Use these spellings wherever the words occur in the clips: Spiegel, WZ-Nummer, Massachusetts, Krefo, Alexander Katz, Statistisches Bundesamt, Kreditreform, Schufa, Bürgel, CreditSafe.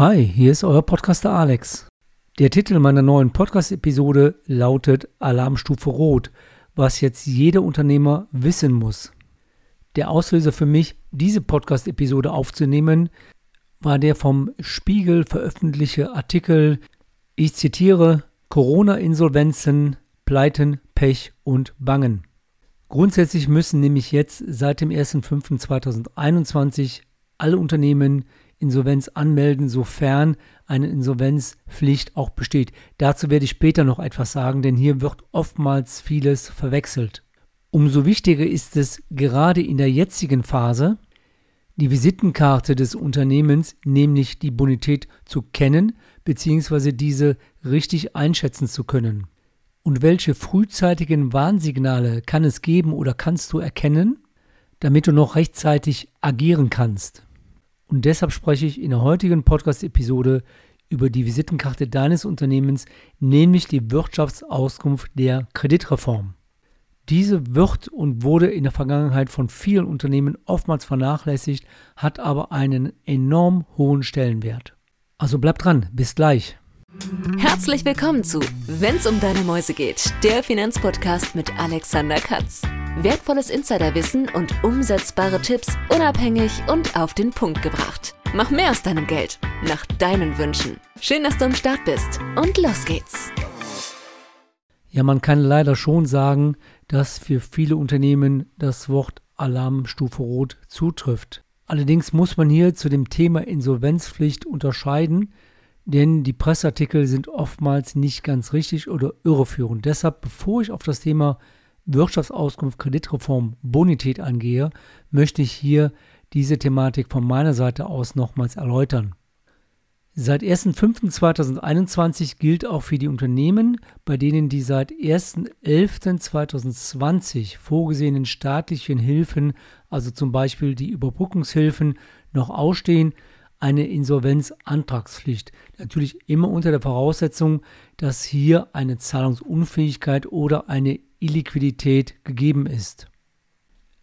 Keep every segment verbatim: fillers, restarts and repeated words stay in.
Hi, hier ist euer Podcaster Alex. Der Titel meiner neuen Podcast-Episode lautet Alarmstufe Rot, was jetzt jeder Unternehmer wissen muss. Der Auslöser für mich, diese Podcast-Episode aufzunehmen, war der vom Spiegel veröffentlichte Artikel, ich zitiere, Corona-Insolvenzen, Pleiten, Pech und Bangen. Grundsätzlich müssen nämlich jetzt seit dem ersten fünften zweitausendeinundzwanzig alle Unternehmen Insolvenz anmelden, sofern eine Insolvenzpflicht auch besteht. Dazu werde ich später noch etwas sagen, denn hier wird oftmals vieles verwechselt. Umso wichtiger ist es, gerade in der jetzigen Phase, die Visitenkarte des Unternehmens, nämlich die Bonität, zu kennen bzw. diese richtig einschätzen zu können. Und welche frühzeitigen Warnsignale kann es geben oder kannst du erkennen, damit du noch rechtzeitig agieren kannst? Und deshalb spreche ich in der heutigen Podcast-Episode über die Visitenkarte deines Unternehmens, nämlich die Wirtschaftsauskunft der Kreditreform. Diese wird und wurde in der Vergangenheit von vielen Unternehmen oftmals vernachlässigt, hat aber einen enorm hohen Stellenwert. Also bleib dran, bis gleich. Herzlich willkommen zu Wenn's um deine Mäuse geht, der Finanzpodcast mit Alexander Katz. Wertvolles Insiderwissen und umsetzbare Tipps, unabhängig und auf den Punkt gebracht. Mach mehr aus deinem Geld, nach deinen Wünschen. Schön, dass du am Start bist und los geht's. Ja, man kann leider schon sagen, dass für viele Unternehmen das Wort Alarmstufe Rot zutrifft. Allerdings muss man hier zu dem Thema Insolvenzpflicht unterscheiden, denn die Presseartikel sind oftmals nicht ganz richtig oder irreführend. Deshalb, bevor ich auf das Thema Wirtschaftsauskunft, Kreditreform, Bonität angehe, möchte ich hier diese Thematik von meiner Seite aus nochmals erläutern. Seit ersten fünften zweitausendeinundzwanzig gilt auch für die Unternehmen, bei denen die seit ersten elften zweitausendzwanzig vorgesehenen staatlichen Hilfen, also zum Beispiel die Überbrückungshilfen, noch ausstehen, eine Insolvenzantragspflicht. Natürlich immer unter der Voraussetzung, dass hier eine Zahlungsunfähigkeit oder eine Illiquidität gegeben ist.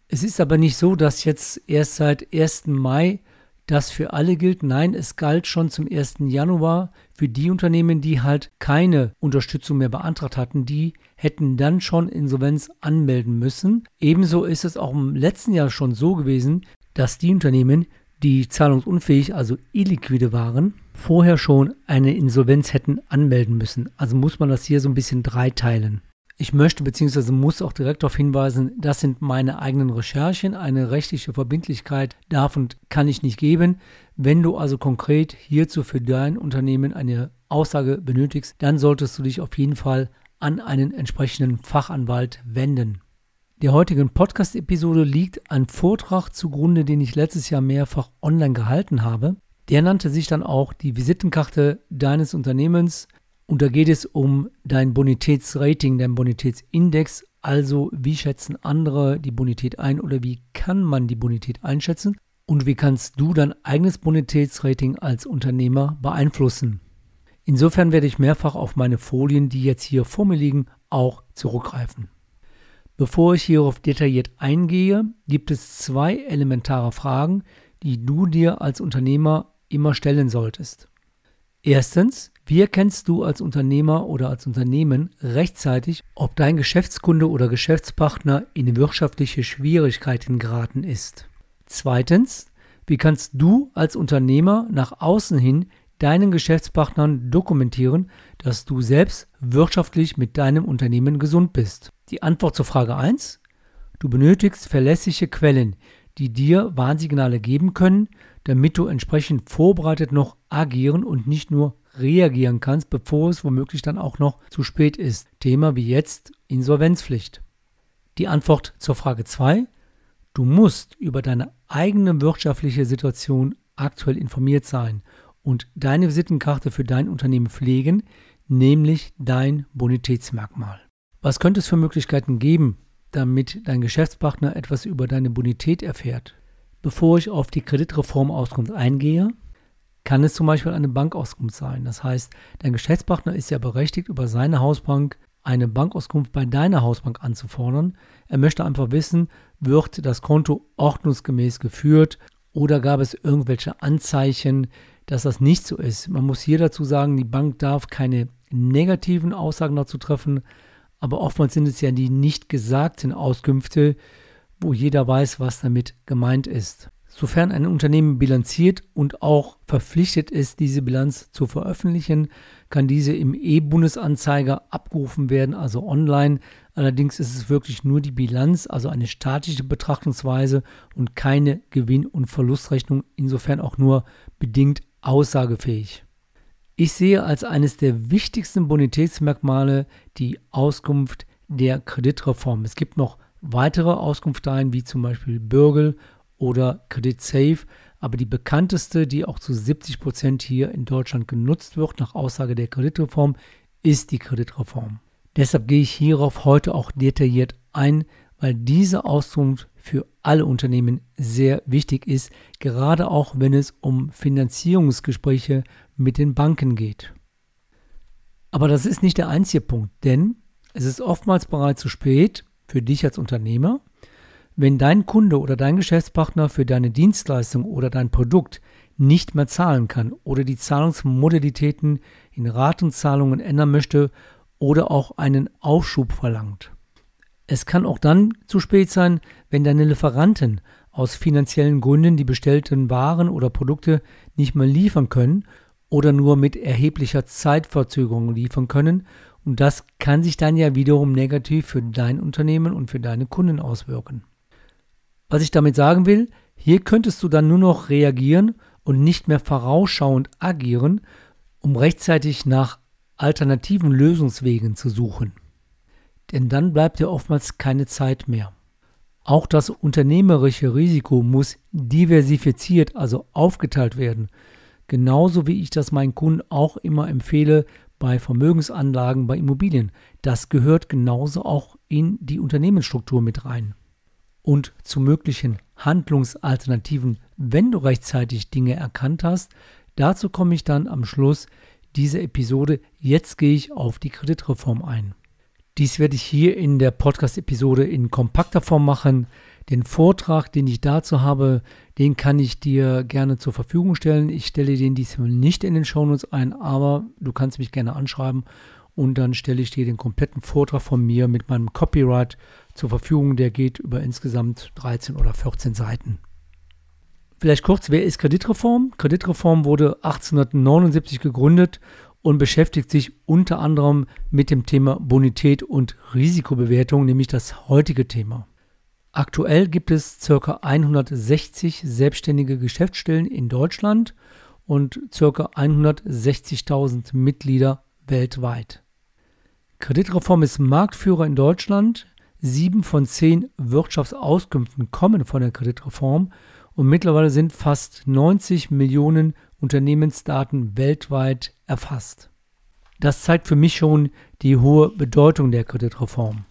Es ist aber nicht so, dass jetzt erst seit ersten Mai das für alle gilt. Nein, es galt schon zum ersten Januar für die Unternehmen, die halt keine Unterstützung mehr beantragt hatten. Die hätten dann schon Insolvenz anmelden müssen. Ebenso ist es auch im letzten Jahr schon so gewesen, dass die Unternehmen, die zahlungsunfähig, also illiquide waren, vorher schon eine Insolvenz hätten anmelden müssen. Also muss man das hier so ein bisschen dreiteilen. Ich möchte bzw. muss auch direkt darauf hinweisen, das sind meine eigenen Recherchen. Eine rechtliche Verbindlichkeit darf und kann ich nicht geben. Wenn du also konkret hierzu für dein Unternehmen eine Aussage benötigst, dann solltest du dich auf jeden Fall an einen entsprechenden Fachanwalt wenden. Der heutigen Podcast-Episode liegt ein Vortrag zugrunde, den ich letztes Jahr mehrfach online gehalten habe. Der nannte sich dann auch die Visitenkarte deines Unternehmens. Und da geht es um dein Bonitätsrating, dein Bonitätsindex, also wie schätzen andere die Bonität ein oder wie kann man die Bonität einschätzen und wie kannst du dein eigenes Bonitätsrating als Unternehmer beeinflussen. Insofern werde ich mehrfach auf meine Folien, die jetzt hier vor mir liegen, auch zurückgreifen. Bevor ich hierauf detailliert eingehe, gibt es zwei elementare Fragen, die du dir als Unternehmer immer stellen solltest. Erstens, wie erkennst du als Unternehmer oder als Unternehmen rechtzeitig, ob dein Geschäftskunde oder Geschäftspartner in wirtschaftliche Schwierigkeiten geraten ist? Zweitens, wie kannst du als Unternehmer nach außen hin deinen Geschäftspartnern dokumentieren, dass du selbst wirtschaftlich mit deinem Unternehmen gesund bist? Die Antwort zur Frage eins: Du benötigst verlässliche Quellen, die dir Warnsignale geben können, damit du entsprechend vorbereitet noch agieren und nicht nur reagieren kannst, bevor es womöglich dann auch noch zu spät ist. Thema wie jetzt Insolvenzpflicht. Die Antwort zur Frage zwei. Du musst über deine eigene wirtschaftliche Situation aktuell informiert sein und deine Visitenkarte für dein Unternehmen pflegen, nämlich dein Bonitätsmerkmal. Was könnte es für Möglichkeiten geben, damit dein Geschäftspartner etwas über deine Bonität erfährt? Bevor ich auf die Kreditreformauskunft eingehe, kann es zum Beispiel eine Bankauskunft sein. Das heißt, dein Geschäftspartner ist ja berechtigt, über seine Hausbank eine Bankauskunft bei deiner Hausbank anzufordern. Er möchte einfach wissen, wird das Konto ordnungsgemäß geführt Oder gab es irgendwelche Anzeichen, dass das nicht so ist? Man muss hier dazu sagen, die Bank darf keine negativen Aussagen dazu treffen, aber oftmals sind es ja die nicht gesagten Auskünfte, wo jeder weiß, was damit gemeint ist. Sofern ein Unternehmen bilanziert und auch verpflichtet ist, diese Bilanz zu veröffentlichen, kann diese im E-Bundesanzeiger abgerufen werden, also online. Allerdings ist es wirklich nur die Bilanz, also eine statische Betrachtungsweise und keine Gewinn- und Verlustrechnung, insofern auch nur bedingt aussagefähig. Ich sehe als eines der wichtigsten Bonitätsmerkmale die Auskunft der Kreditreform. Es gibt noch weitere Auskunftsdateien, wie zum Beispiel Bürgel oder CreditSafe, aber die bekannteste, die auch zu siebzig Prozent hier in Deutschland genutzt wird, nach Aussage der Kreditreform, ist die Kreditreform. Deshalb gehe ich hierauf heute auch detailliert ein, weil diese Auskunft für alle Unternehmen sehr wichtig ist, gerade auch wenn es um Finanzierungsgespräche mit den Banken geht. Aber das ist nicht der einzige Punkt, denn es ist oftmals bereits zu spät für dich als Unternehmer. Wenn dein Kunde oder dein Geschäftspartner für deine Dienstleistung oder dein Produkt nicht mehr zahlen kann oder die Zahlungsmodalitäten in Ratenzahlungen ändern möchte oder auch einen Aufschub verlangt. Es kann auch dann zu spät sein, wenn deine Lieferanten aus finanziellen Gründen die bestellten Waren oder Produkte nicht mehr liefern können oder nur mit erheblicher Zeitverzögerung liefern können, und das kann sich dann ja wiederum negativ für dein Unternehmen und für deine Kunden auswirken. Was ich damit sagen will, hier könntest du dann nur noch reagieren und nicht mehr vorausschauend agieren, um rechtzeitig nach alternativen Lösungswegen zu suchen. Denn dann bleibt dir oftmals keine Zeit mehr. Auch das unternehmerische Risiko muss diversifiziert, also aufgeteilt werden. Genauso wie ich das meinen Kunden auch immer empfehle bei Vermögensanlagen, bei Immobilien. Das gehört genauso auch in die Unternehmensstruktur mit rein. Und zu möglichen Handlungsalternativen, wenn du rechtzeitig Dinge erkannt hast. Dazu komme ich dann am Schluss dieser Episode. Jetzt gehe ich auf die Kreditreform ein. Dies werde ich hier in der Podcast-Episode in kompakter Form machen. Den Vortrag, den ich dazu habe, den kann ich dir gerne zur Verfügung stellen. Ich stelle den diesmal nicht in den Shownotes ein, aber du kannst mich gerne anschreiben. Und dann stelle ich dir den kompletten Vortrag von mir mit meinem Copyright zur Verfügung. Der geht über insgesamt dreizehn oder vierzehn Seiten. Vielleicht kurz, wer ist Kreditreform? Kreditreform wurde achtzehnhundertneunundsiebzig gegründet und beschäftigt sich unter anderem mit dem Thema Bonität und Risikobewertung, nämlich das heutige Thema. Aktuell gibt es ca. hundertsechzig selbstständige Geschäftsstellen in Deutschland und ca. hundertsechzigtausend Mitglieder weltweit. Kreditreform ist Marktführer in Deutschland. Sieben von zehn Wirtschaftsauskünften kommen von der Kreditreform und mittlerweile sind fast neunzig Millionen Unternehmensdaten weltweit erfasst. Das zeigt für mich schon die hohe Bedeutung der Kreditreform.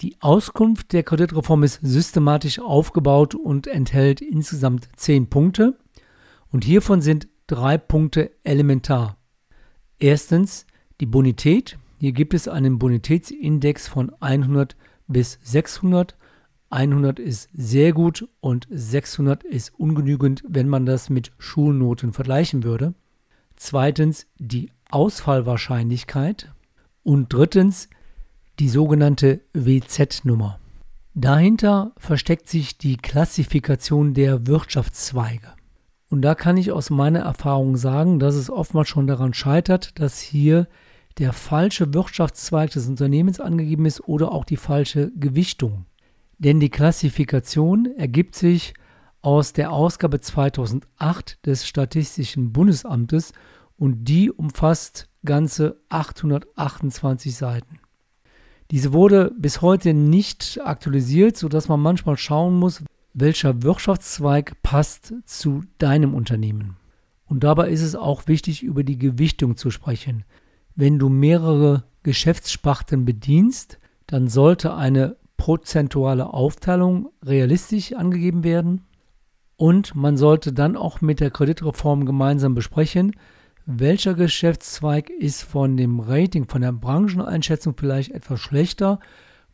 Die Auskunft der Kreditreform ist systematisch aufgebaut und enthält insgesamt zehn Punkte und hiervon sind drei Punkte elementar. Erstens die Bonität. Hier gibt es einen Bonitätsindex von hundert bis sechshundert. hundert ist sehr gut und sechshundert ist ungenügend, wenn man das mit Schulnoten vergleichen würde. Zweitens die Ausfallwahrscheinlichkeit und drittens die sogenannte W Z-Nummer. Dahinter versteckt sich die Klassifikation der Wirtschaftszweige. Und da kann ich aus meiner Erfahrung sagen, dass es oftmals schon daran scheitert, dass hier der falsche Wirtschaftszweig des Unternehmens angegeben ist oder auch die falsche Gewichtung. Denn die Klassifikation ergibt sich aus der Ausgabe zweitausendacht des Statistischen Bundesamtes und die umfasst ganze achthundertachtundzwanzig Seiten. Diese wurde bis heute nicht aktualisiert, sodass man manchmal schauen muss, welcher Wirtschaftszweig passt zu deinem Unternehmen. Und dabei ist es auch wichtig, über die Gewichtung zu sprechen. Wenn du mehrere Geschäftssparten bedienst, dann sollte eine prozentuale Aufteilung realistisch angegeben werden und man sollte dann auch mit der Kreditreform gemeinsam besprechen, welcher Geschäftszweig ist von dem Rating, von der Brancheneinschätzung vielleicht etwas schlechter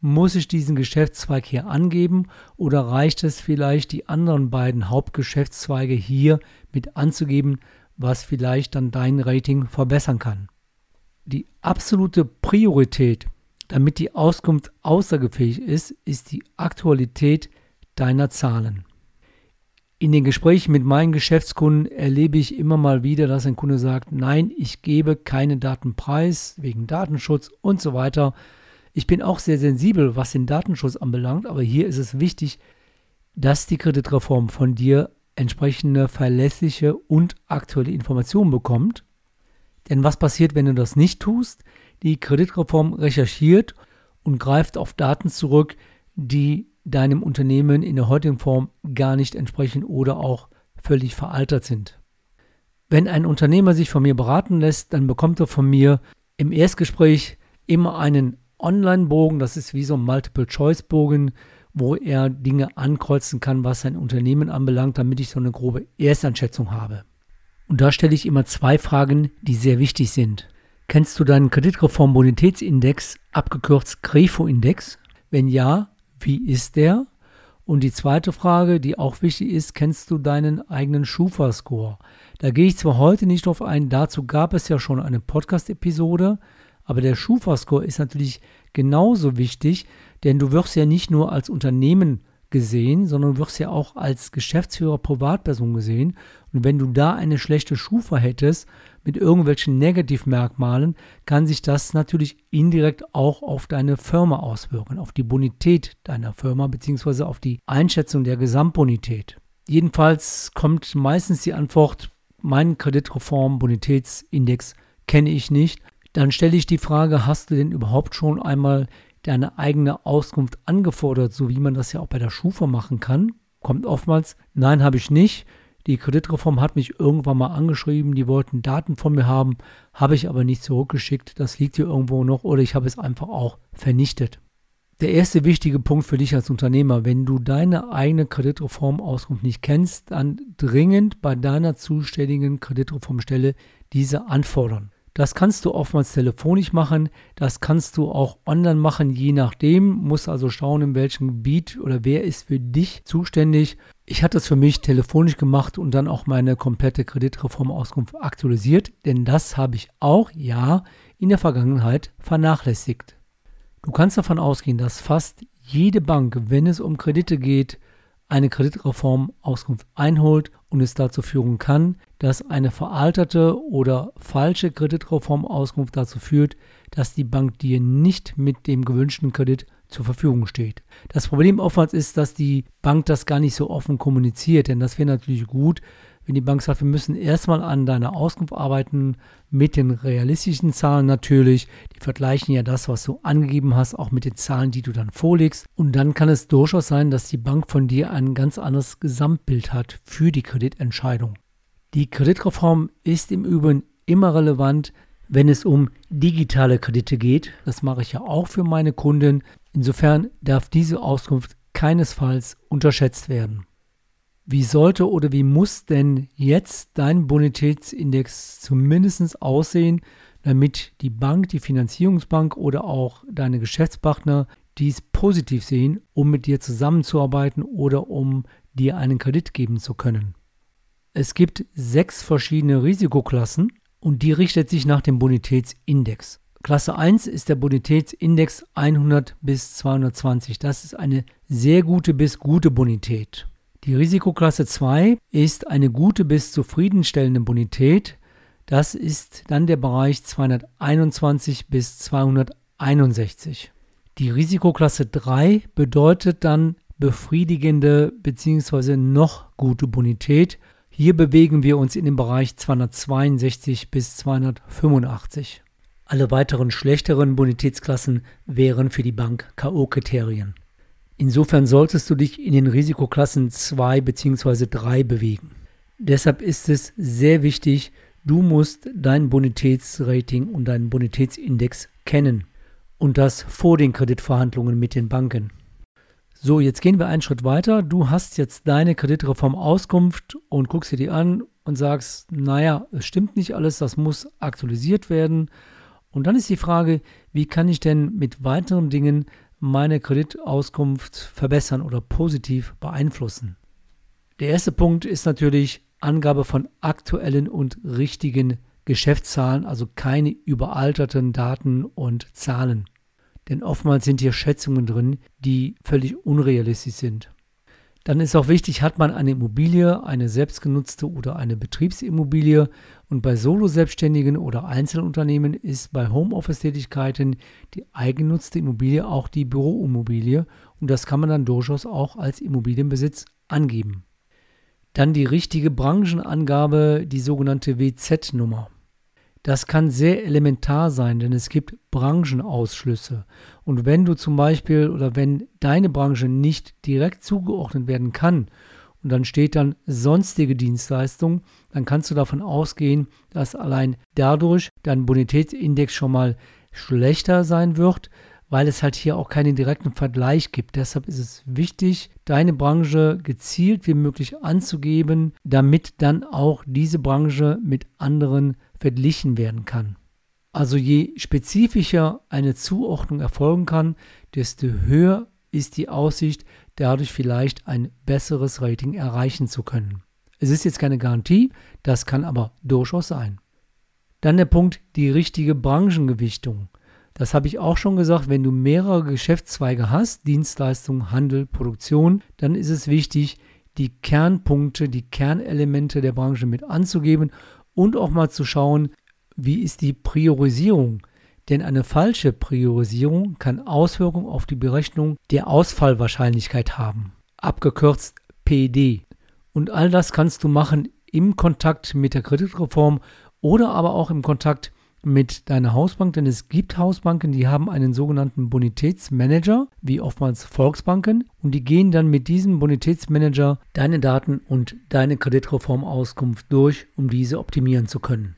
Muss ich diesen Geschäftszweig hier angeben oder reicht es vielleicht, die anderen beiden Hauptgeschäftszweige hier mit anzugeben, was vielleicht dann dein Rating verbessern kann? Die absolute Priorität, damit die Auskunft aussagefähig ist, ist die Aktualität deiner Zahlen. In den Gesprächen mit meinen Geschäftskunden erlebe ich immer mal wieder, dass ein Kunde sagt, nein, ich gebe keine Daten preis wegen Datenschutz und so weiter. Ich bin auch sehr sensibel, was den Datenschutz anbelangt, aber hier ist es wichtig, dass die Kreditreform von dir entsprechende verlässliche und aktuelle Informationen bekommt. Denn was passiert, wenn du das nicht tust? Die Kreditreform recherchiert und greift auf Daten zurück, die deinem Unternehmen in der heutigen Form gar nicht entsprechen oder auch völlig veraltet sind. Wenn ein Unternehmer sich von mir beraten lässt, dann bekommt er von mir im Erstgespräch immer einen Online-Bogen, das ist wie so ein Multiple-Choice-Bogen, wo er Dinge ankreuzen kann, was sein Unternehmen anbelangt, damit ich so eine grobe Ersteinschätzung habe. Und da stelle ich immer zwei Fragen, die sehr wichtig sind. Kennst du deinen Kreditreform-Bonitätsindex, abgekürzt Krefo-Index? Wenn ja, wie ist der? Und die zweite Frage, die auch wichtig ist, kennst du deinen eigenen Schufa-Score? Da gehe ich zwar heute nicht drauf ein, dazu gab es ja schon eine Podcast-Episode, aber der Schufa-Score ist natürlich genauso wichtig, denn du wirst ja nicht nur als Unternehmen gesehen, sondern du wirst ja auch als Geschäftsführer, Privatperson gesehen. Und wenn du da eine schlechte Schufa hättest, mit irgendwelchen Negativmerkmalen, kann sich das natürlich indirekt auch auf deine Firma auswirken, auf die Bonität deiner Firma bzw. auf die Einschätzung der Gesamtbonität. Jedenfalls kommt meistens die Antwort, meinen Kreditreform-Bonitätsindex kenne ich nicht. Dann stelle ich die Frage, hast du denn überhaupt schon einmal deine eigene Auskunft angefordert, so wie man das ja auch bei der Schufa machen kann? Kommt oftmals, nein, habe ich nicht. Die Kreditreform hat mich irgendwann mal angeschrieben, die wollten Daten von mir haben, habe ich aber nicht zurückgeschickt, das liegt hier irgendwo noch oder ich habe es einfach auch vernichtet. Der erste wichtige Punkt für dich als Unternehmer, wenn du deine eigene Kreditreformauskunft nicht kennst, dann dringend bei deiner zuständigen Kreditreformstelle diese anfordern. Das kannst du oftmals telefonisch machen, das kannst du auch online machen, je nachdem. Musst also schauen, in welchem Gebiet oder wer ist für dich zuständig. Ich hatte es für mich telefonisch gemacht und dann auch meine komplette Kreditreformauskunft aktualisiert, denn das habe ich auch, ja, in der Vergangenheit vernachlässigt. Du kannst davon ausgehen, dass fast jede Bank, wenn es um Kredite geht, eine Kreditreformauskunft einholt und es dazu führen kann, dass eine veralterte oder falsche Kreditreformauskunft dazu führt, dass die Bank dir nicht mit dem gewünschten Kredit zur Verfügung steht. Das Problem oftmals ist, dass die Bank das gar nicht so offen kommuniziert, denn das wäre natürlich gut, wenn die Bank sagt, wir müssen erstmal an deiner Auskunft arbeiten, mit den realistischen Zahlen natürlich. Die vergleichen ja das, was du angegeben hast, auch mit den Zahlen, die du dann vorlegst. Und dann kann es durchaus sein, dass die Bank von dir ein ganz anderes Gesamtbild hat für die Kreditentscheidung. Die Kreditreform ist im Übrigen immer relevant, wenn es um digitale Kredite geht. Das mache ich ja auch für meine Kunden. Insofern darf diese Auskunft keinesfalls unterschätzt werden. Wie sollte oder wie muss denn jetzt dein Bonitätsindex zumindest aussehen, damit die Bank, die Finanzierungsbank oder auch deine Geschäftspartner dies positiv sehen, um mit dir zusammenzuarbeiten oder um dir einen Kredit geben zu können? Es gibt sechs verschiedene Risikoklassen und die richtet sich nach dem Bonitätsindex. Klasse eins ist der Bonitätsindex hundert bis zweihundertzwanzig. Das ist eine sehr gute bis gute Bonität. Die Risikoklasse zwei ist eine gute bis zufriedenstellende Bonität. Das ist dann der Bereich zweihunderteinundzwanzig bis zweihunderteinundsechzig. Die Risikoklasse drei bedeutet dann befriedigende bzw. noch gute Bonität. Hier bewegen wir uns in dem Bereich zweihundertzweiundsechzig bis zweihundertfünfundachtzig. Alle weiteren schlechteren Bonitätsklassen wären für die Bank K O-Kriterien. Insofern solltest du dich in den Risikoklassen zwei bzw. drei bewegen. Deshalb ist es sehr wichtig, du musst dein Bonitätsrating und deinen Bonitätsindex kennen und das vor den Kreditverhandlungen mit den Banken. So, jetzt gehen wir einen Schritt weiter. Du hast jetzt deine Kreditreformauskunft und guckst dir die an und sagst, naja, es stimmt nicht alles, das muss aktualisiert werden. Und dann ist die Frage, wie kann ich denn mit weiteren Dingen meine Kreditauskunft verbessern oder positiv beeinflussen? Der erste Punkt ist natürlich Angabe von aktuellen und richtigen Geschäftszahlen, also keine überalterten Daten und Zahlen. Denn oftmals sind hier Schätzungen drin, die völlig unrealistisch sind. Dann ist auch wichtig, hat man eine Immobilie, eine selbstgenutzte oder eine Betriebsimmobilie, und bei Solo-Selbstständigen oder Einzelunternehmen ist bei Homeoffice-Tätigkeiten die eigengenutzte Immobilie auch die Büroimmobilie, und das kann man dann durchaus auch als Immobilienbesitz angeben. Dann die richtige Branchenangabe, die sogenannte W Z-Nummer. Das kann sehr elementar sein, denn es gibt Branchenausschlüsse. Und wenn du zum Beispiel oder wenn deine Branche nicht direkt zugeordnet werden kann und dann steht dann sonstige Dienstleistungen, dann kannst du davon ausgehen, dass allein dadurch dein Bonitätsindex schon mal schlechter sein wird, weil es halt hier auch keinen direkten Vergleich gibt. Deshalb ist es wichtig, deine Branche gezielt wie möglich anzugeben, damit dann auch diese Branche mit anderen verglichen werden kann. Also je spezifischer eine Zuordnung erfolgen kann, desto höher ist die Aussicht, dadurch vielleicht ein besseres Rating erreichen zu können. Es ist jetzt keine Garantie, das kann aber durchaus sein. Dann der Punkt, die richtige Branchengewichtung. Das habe ich auch schon gesagt, wenn du mehrere Geschäftszweige hast, Dienstleistung, Handel, Produktion, dann ist es wichtig, die Kernpunkte, die Kernelemente der Branche mit anzugeben und auch mal zu schauen, wie ist die Priorisierung. Denn eine falsche Priorisierung kann Auswirkungen auf die Berechnung der Ausfallwahrscheinlichkeit haben, abgekürzt P D. Und all das kannst du machen im Kontakt mit der Kreditreform oder aber auch im Kontakt mit mit deiner Hausbank, denn es gibt Hausbanken, die haben einen sogenannten Bonitätsmanager, wie oftmals Volksbanken, und die gehen dann mit diesem Bonitätsmanager deine Daten und deine Kreditreformauskunft durch, um diese optimieren zu können.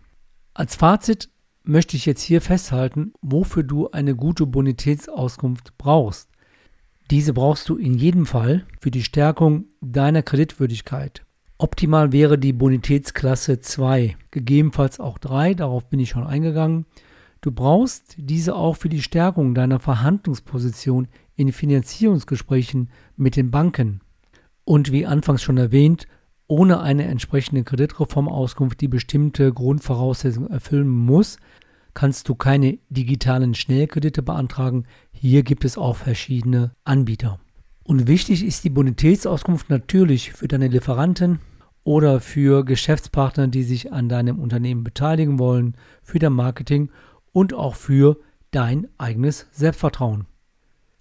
Als Fazit möchte ich jetzt hier festhalten, wofür du eine gute Bonitätsauskunft brauchst. Diese brauchst du in jedem Fall für die Stärkung deiner Kreditwürdigkeit. Optimal wäre die Bonitätsklasse zwei, gegebenenfalls auch drei, darauf bin ich schon eingegangen. Du brauchst diese auch für die Stärkung deiner Verhandlungsposition in Finanzierungsgesprächen mit den Banken. Und wie anfangs schon erwähnt, ohne eine entsprechende Kreditreformauskunft, die bestimmte Grundvoraussetzungen erfüllen muss, kannst du keine digitalen Schnellkredite beantragen. Hier gibt es auch verschiedene Anbieter. Und wichtig ist die Bonitätsauskunft natürlich für deine Lieferanten, oder für Geschäftspartner, die sich an deinem Unternehmen beteiligen wollen, für dein Marketing und auch für dein eigenes Selbstvertrauen.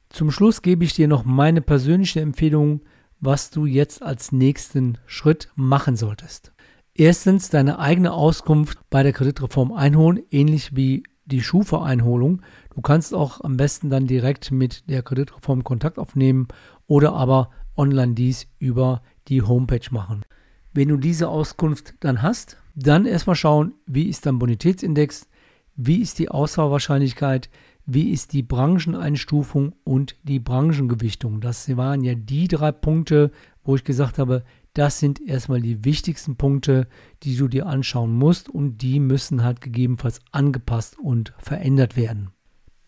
Zum Schluss gebe ich dir noch meine persönliche Empfehlung, was du jetzt als nächsten Schritt machen solltest. Erstens, deine eigene Auskunft bei der Kreditreform einholen, ähnlich wie die Schufa-Einholung. Du kannst auch am besten dann direkt mit der Kreditreform Kontakt aufnehmen oder aber online dies über die Homepage machen. Wenn du diese Auskunft dann hast, dann erstmal schauen, wie ist dein Bonitätsindex, wie ist die Ausfallwahrscheinlichkeit, wie ist die Brancheneinstufung und die Branchengewichtung. Das waren ja die drei Punkte, wo ich gesagt habe, das sind erstmal die wichtigsten Punkte, die du dir anschauen musst, und die müssen halt gegebenenfalls angepasst und verändert werden.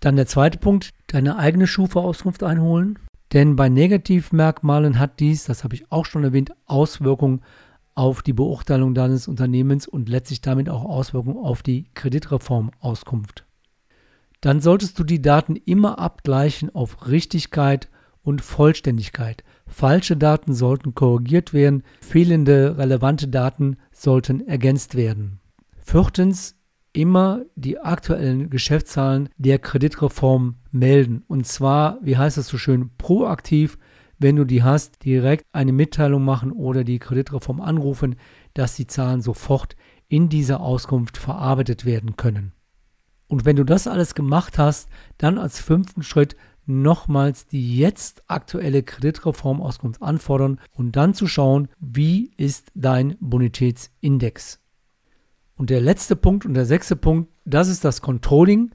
Dann der zweite Punkt, deine eigene Schufa-Auskunft einholen. Denn bei Negativmerkmalen hat dies, das habe ich auch schon erwähnt, Auswirkungen auf die Beurteilung deines Unternehmens und letztlich damit auch Auswirkungen auf die Kreditreformauskunft. Dann solltest du die Daten immer abgleichen auf Richtigkeit und Vollständigkeit. Falsche Daten sollten korrigiert werden, fehlende relevante Daten sollten ergänzt werden. Viertens, immer die aktuellen Geschäftszahlen der Kreditreform melden. Und zwar, wie heißt das so schön, proaktiv, wenn du die hast, direkt eine Mitteilung machen oder die Kreditreform anrufen, dass die Zahlen sofort in dieser Auskunft verarbeitet werden können. Und wenn du das alles gemacht hast, dann als fünften Schritt nochmals die jetzt aktuelle Kreditreformauskunft anfordern und dann zu schauen, wie ist dein Bonitätsindex. Und der letzte Punkt und der sechste Punkt, das ist das Controlling,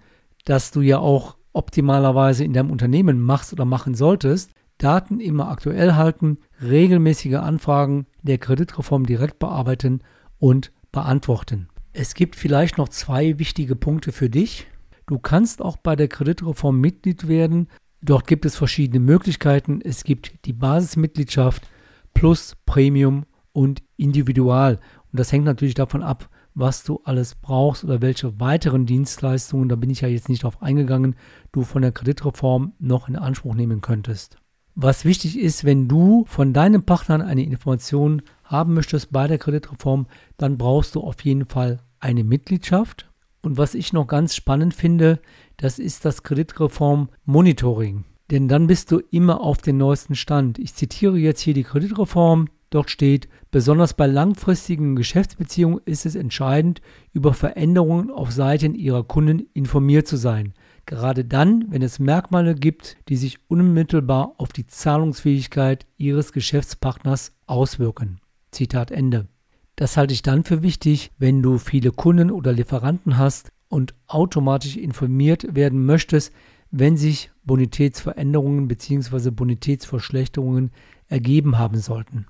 das du ja auch optimalerweise in deinem Unternehmen machst oder machen solltest. Daten immer aktuell halten, regelmäßige Anfragen der Kreditreform direkt bearbeiten und beantworten. Es gibt vielleicht noch zwei wichtige Punkte für dich. Du kannst auch bei der Kreditreform Mitglied werden. Dort gibt es verschiedene Möglichkeiten. Es gibt die Basismitgliedschaft plus Premium und Individual. Und das hängt natürlich davon ab, was du alles brauchst oder welche weiteren Dienstleistungen, da bin ich ja jetzt nicht drauf eingegangen, du von der Kreditreform noch in Anspruch nehmen könntest. Was wichtig ist, wenn du von deinen Partnern eine Information haben möchtest bei der Kreditreform, dann brauchst du auf jeden Fall eine Mitgliedschaft. Und was ich noch ganz spannend finde, das ist das Kreditreform-Monitoring. Denn dann bist du immer auf dem neuesten Stand. Ich zitiere jetzt hier die Kreditreform. Dort steht, besonders bei langfristigen Geschäftsbeziehungen ist es entscheidend, über Veränderungen auf Seiten ihrer Kunden informiert zu sein. Gerade dann, wenn es Merkmale gibt, die sich unmittelbar auf die Zahlungsfähigkeit ihres Geschäftspartners auswirken. Zitat Ende. Das halte ich dann für wichtig, wenn du viele Kunden oder Lieferanten hast und automatisch informiert werden möchtest, wenn sich Bonitätsveränderungen bzw. Bonitätsverschlechterungen ergeben haben sollten.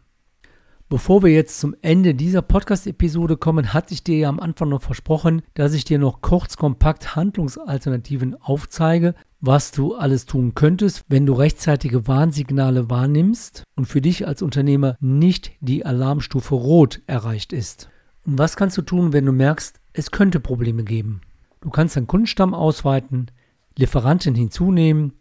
Bevor wir jetzt zum Ende dieser Podcast-Episode kommen, hatte ich dir ja am Anfang noch versprochen, dass ich dir noch kurz kompakt Handlungsalternativen aufzeige, was du alles tun könntest, wenn du rechtzeitige Warnsignale wahrnimmst und für dich als Unternehmer nicht die Alarmstufe Rot erreicht ist. Und was kannst du tun, wenn du merkst, es könnte Probleme geben? Du kannst deinen Kundenstamm ausweiten, Lieferanten hinzunehmen,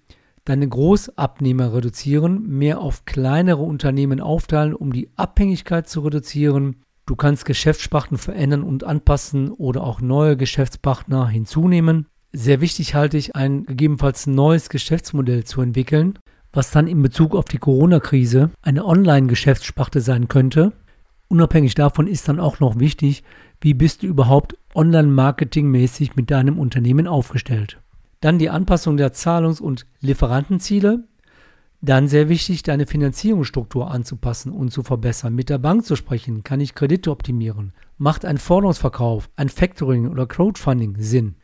deine Großabnehmer reduzieren, mehr auf kleinere Unternehmen aufteilen, um die Abhängigkeit zu reduzieren. Du kannst Geschäftspartner verändern und anpassen oder auch neue Geschäftspartner hinzunehmen. Sehr wichtig halte ich, ein gegebenenfalls neues Geschäftsmodell zu entwickeln, was dann in Bezug auf die Corona-Krise eine Online-Geschäftssparte sein könnte. Unabhängig davon ist dann auch noch wichtig, wie bist du überhaupt online-marketingmäßig mit deinem Unternehmen aufgestellt. Dann die Anpassung der Zahlungs- und Lieferantenziele. Dann sehr wichtig, deine Finanzierungsstruktur anzupassen und zu verbessern. Mit der Bank zu sprechen, kann ich Kredite optimieren. Macht ein Forderungsverkauf, ein Factoring oder Crowdfunding Sinn?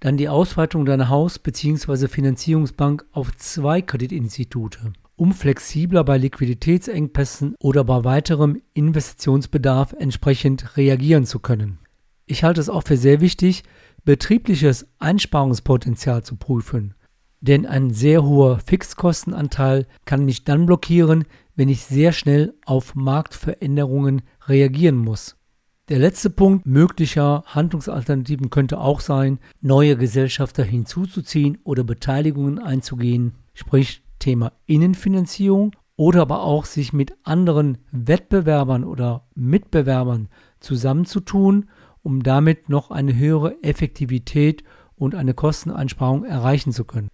Dann die Ausweitung deiner Haus- bzw. Finanzierungsbank auf zwei Kreditinstitute, um flexibler bei Liquiditätsengpässen oder bei weiterem Investitionsbedarf entsprechend reagieren zu können. Ich halte es auch für sehr wichtig, betriebliches Einsparungspotenzial zu prüfen. Denn ein sehr hoher Fixkostenanteil kann mich dann blockieren, wenn ich sehr schnell auf Marktveränderungen reagieren muss. Der letzte Punkt möglicher Handlungsalternativen könnte auch sein, neue Gesellschafter hinzuzuziehen oder Beteiligungen einzugehen, sprich Thema Innenfinanzierung oder aber auch sich mit anderen Wettbewerbern oder Mitbewerbern zusammenzutun, um damit noch eine höhere Effektivität und eine Kosteneinsparung erreichen zu können.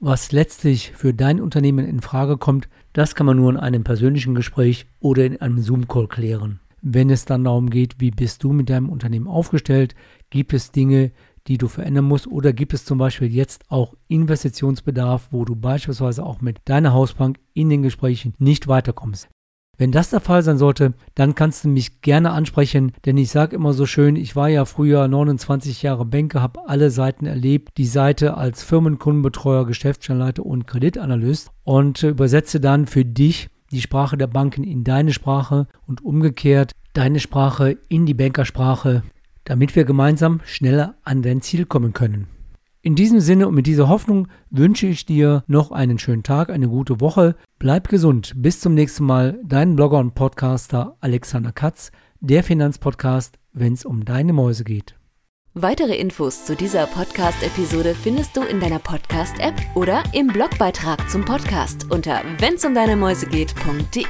Was letztlich für dein Unternehmen in Frage kommt, das kann man nur in einem persönlichen Gespräch oder in einem Zoom-Call klären. Wenn es dann darum geht, wie bist du mit deinem Unternehmen aufgestellt, gibt es Dinge, die du verändern musst oder gibt es zum Beispiel jetzt auch Investitionsbedarf, wo du beispielsweise auch mit deiner Hausbank in den Gesprächen nicht weiterkommst. Wenn das der Fall sein sollte, dann kannst du mich gerne ansprechen, denn ich sage immer so schön, ich war ja früher neunundzwanzig Jahre Banker, habe alle Seiten erlebt, die Seite als Firmenkundenbetreuer, Geschäftsstellenleiter und Kreditanalyst und übersetze dann für dich die Sprache der Banken in deine Sprache und umgekehrt deine Sprache in die Bankersprache, damit wir gemeinsam schneller an dein Ziel kommen können. In diesem Sinne und mit dieser Hoffnung wünsche ich dir noch einen schönen Tag, eine gute Woche. Bleib gesund. Bis zum nächsten Mal. Dein Blogger und Podcaster Alexander Katz, der Finanzpodcast, wenn es um deine Mäuse geht. Weitere Infos zu dieser Podcast-Episode findest du in deiner Podcast-App oder im Blogbeitrag zum Podcast unter wenn's um deine Mäuse geht punkt de.